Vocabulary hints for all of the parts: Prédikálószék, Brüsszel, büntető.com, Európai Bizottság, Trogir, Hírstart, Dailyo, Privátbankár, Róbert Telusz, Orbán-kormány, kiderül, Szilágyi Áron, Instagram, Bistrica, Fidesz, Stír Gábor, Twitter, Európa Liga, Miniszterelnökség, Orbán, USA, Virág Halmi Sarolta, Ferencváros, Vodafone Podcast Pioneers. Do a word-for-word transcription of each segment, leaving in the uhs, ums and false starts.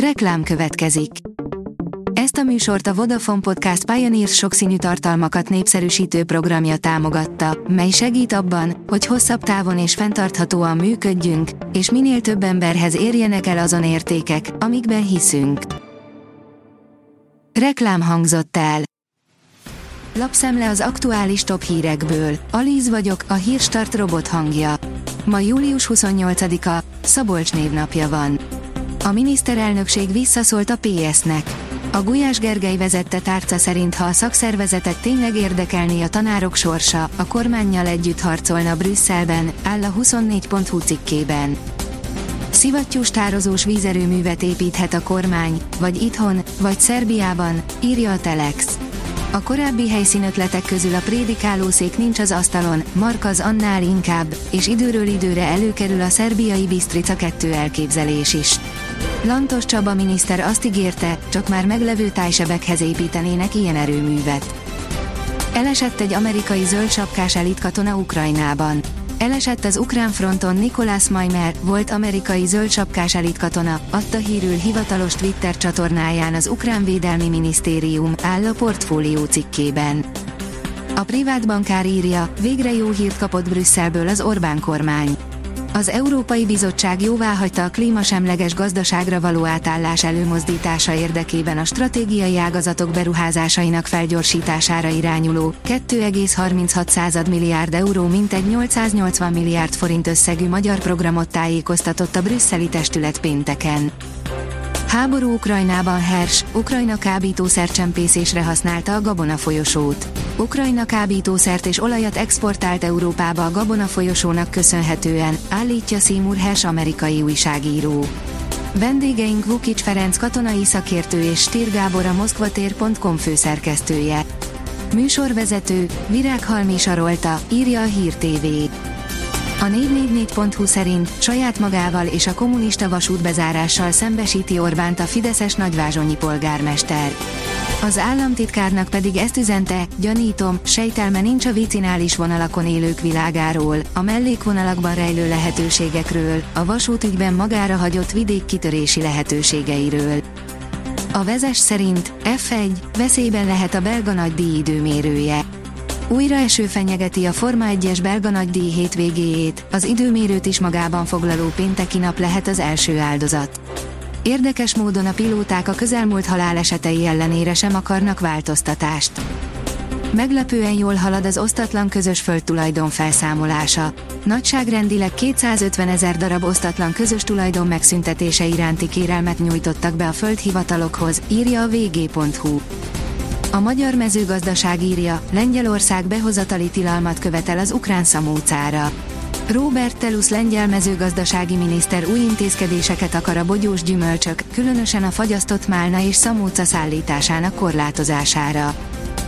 Reklám következik. Ezt a műsort a Vodafone Podcast Pioneers sokszínű tartalmakat népszerűsítő programja támogatta, mely segít abban, hogy hosszabb távon és fenntarthatóan működjünk, és minél több emberhez érjenek el azon értékek, amikben hiszünk. Reklám hangzott el. Lapszemle az aktuális top hírekből. Alíz vagyok, a Hírstart robot hangja. Ma július huszonnyolcadika, Szabolcs névnapja van. A miniszterelnökség visszaszólt a pé esznek. A Gulyás Gergely vezette tárca szerint, ha a szakszervezetet tényleg érdekelné a tanárok sorsa, a kormánnyal együtt harcolna Brüsszelben, áll a huszonnégy pont hu cikkében. Szivattyús tározós vízerőművet építhet a kormány, vagy itthon, vagy Szerbiában, írja a Telex. A korábbi helyszínötletek közül a prédikálószék nincs az asztalon, Markaz annál inkább, és időről időre előkerül a szerbiai Bistrica kettő elképzelés is. Lantos Csaba miniszter azt ígérte, csak már meglevő tájsebekhez építenének ilyen erőművet. Elesett egy amerikai zöldsapkás elitkatona Ukrajnában. Elesett az ukrán fronton Nikolász Majmer, volt amerikai zöldsapkás elitkatona, adta hírül hivatalos Twitter csatornáján az ukrán védelmi minisztérium, áll a Portfolio cikkében. A Privátbankár írja, végre jó hírt kapott Brüsszelből az Orbán kormány. Az Európai Bizottság jóváhagyta a klímasemleges gazdaságra való átállás előmozdítása érdekében a stratégiai ágazatok beruházásainak felgyorsítására irányuló kettő egész harminchat század milliárd euró mintegy nyolcszáznyolcvan milliárd forint összegű magyar programot tájékoztatott a brüsszeli testület pénteken. Háború Ukrajnában hers, Ukrajna kábítószercsempészésre használta a Gabona folyosót. Ukrajna kábítószert és olajat exportált Európába a Gabona folyosónak köszönhetően, állítja Szímur hers amerikai újságíró. Vendégeink Vukics Ferenc katonai szakértő és Stír Gábor, a moskvatér pont com főszerkesztője. Műsorvezető Virág Halmi Sarolta, írja a Hír té vé. A négy négy négy pont hu szerint saját magával és a kommunista vasútbezárással szembesíti Orbánt a fideszes nagyvázsonyi polgármester. Az államtitkárnak pedig ezt üzente, gyanítom, sejtelme nincs a vicinális vonalakon élők világáról, a mellékvonalakban rejlő lehetőségekről, a vasútügyben magára hagyott vidék kitörési lehetőségeiről. A Vezess szerint F egy, veszélyben lehet a belga nagydíj időmérője. Újra eső fenyegeti a Forma egyes belga nagydíj hétvégéjét, az időmérőt is magában foglaló pénteki nap lehet az első áldozat. Érdekes módon a pilóták a közelmúlt halálesetei ellenére sem akarnak változtatást. Meglepően jól halad az osztatlan közös földtulajdon felszámolása. Nagyságrendileg kétszázötven ezer darab osztatlan közös tulajdon megszüntetése iránti kérelmet nyújtottak be a földhivatalokhoz, írja a vg.hu. A Magyar Mezőgazdaság írja, Lengyelország behozatali tilalmat követel az ukrán szamócára. Róbert Telusz lengyel mezőgazdasági miniszter új intézkedéseket akar a bogyós gyümölcsök, különösen a fagyasztott málna és szamóca szállításának korlátozására.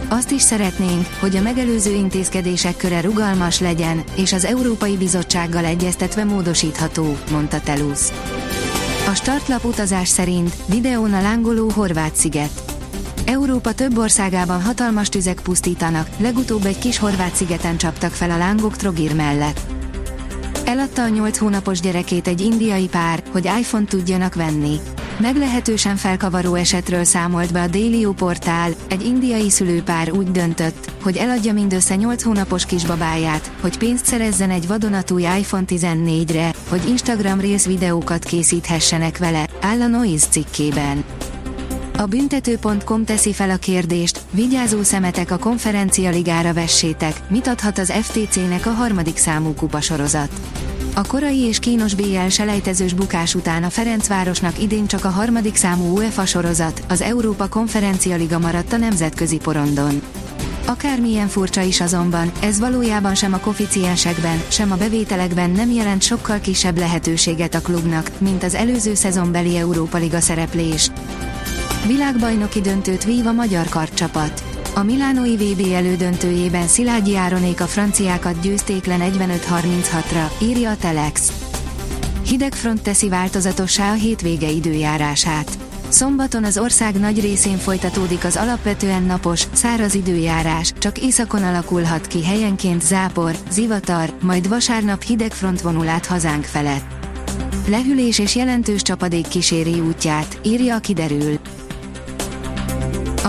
Azt is szeretnénk, hogy a megelőző intézkedések köre rugalmas legyen, és az Európai Bizottsággal egyeztetve módosítható, mondta Telusz. A startlap utazás szerint videón a lángoló horvát sziget. Európa több országában hatalmas tüzek pusztítanak, legutóbb egy kis horvát szigeten csaptak fel a lángok Trogir mellett. Eladta a nyolc hónapos gyerekét egy indiai pár, hogy iPhone-t tudjanak venni. Meglehetősen felkavaró esetről számolt be a Dailyo portál, egy indiai szülőpár úgy döntött, hogy eladja mindössze nyolc hónapos kisbabáját, hogy pénzt szerezzen egy vadonatúj iPhone tizennégyre, hogy Instagram Reels videókat készíthessenek vele, áll a Noise cikkében. A büntető pont com teszi fel a kérdést, vigyázó szemetek, a konferencia ligára vessétek, mit adhat az ef té cének a harmadik számú kupasorozat. A korai és kínos bé el selejtezős bukás után a Ferencvárosnak idén csak a harmadik számú UEFA sorozat, az Európa Konferencia Liga maradt a nemzetközi porondon. Akármilyen furcsa is azonban, ez valójában sem a koeficiensekben, sem a bevételekben nem jelent sokkal kisebb lehetőséget a klubnak, mint az előző szezonbeli Európa Liga szereplés. Világbajnoki döntőt vív a magyar kartcsapat. A milánói vé bé elődöntőjében Szilágyi Áronék a franciákat győzték le negyvenöt harminchatra, írja a Telex. Hidegfront teszi változatossá a hétvége időjárását. Szombaton az ország nagy részén folytatódik az alapvetően napos, száraz időjárás, csak északon alakulhat ki helyenként zápor, zivatar, majd vasárnap hidegfront vonul át hazánk felett. Lehűlés és jelentős csapadék kíséri útját, írja a Kiderül. A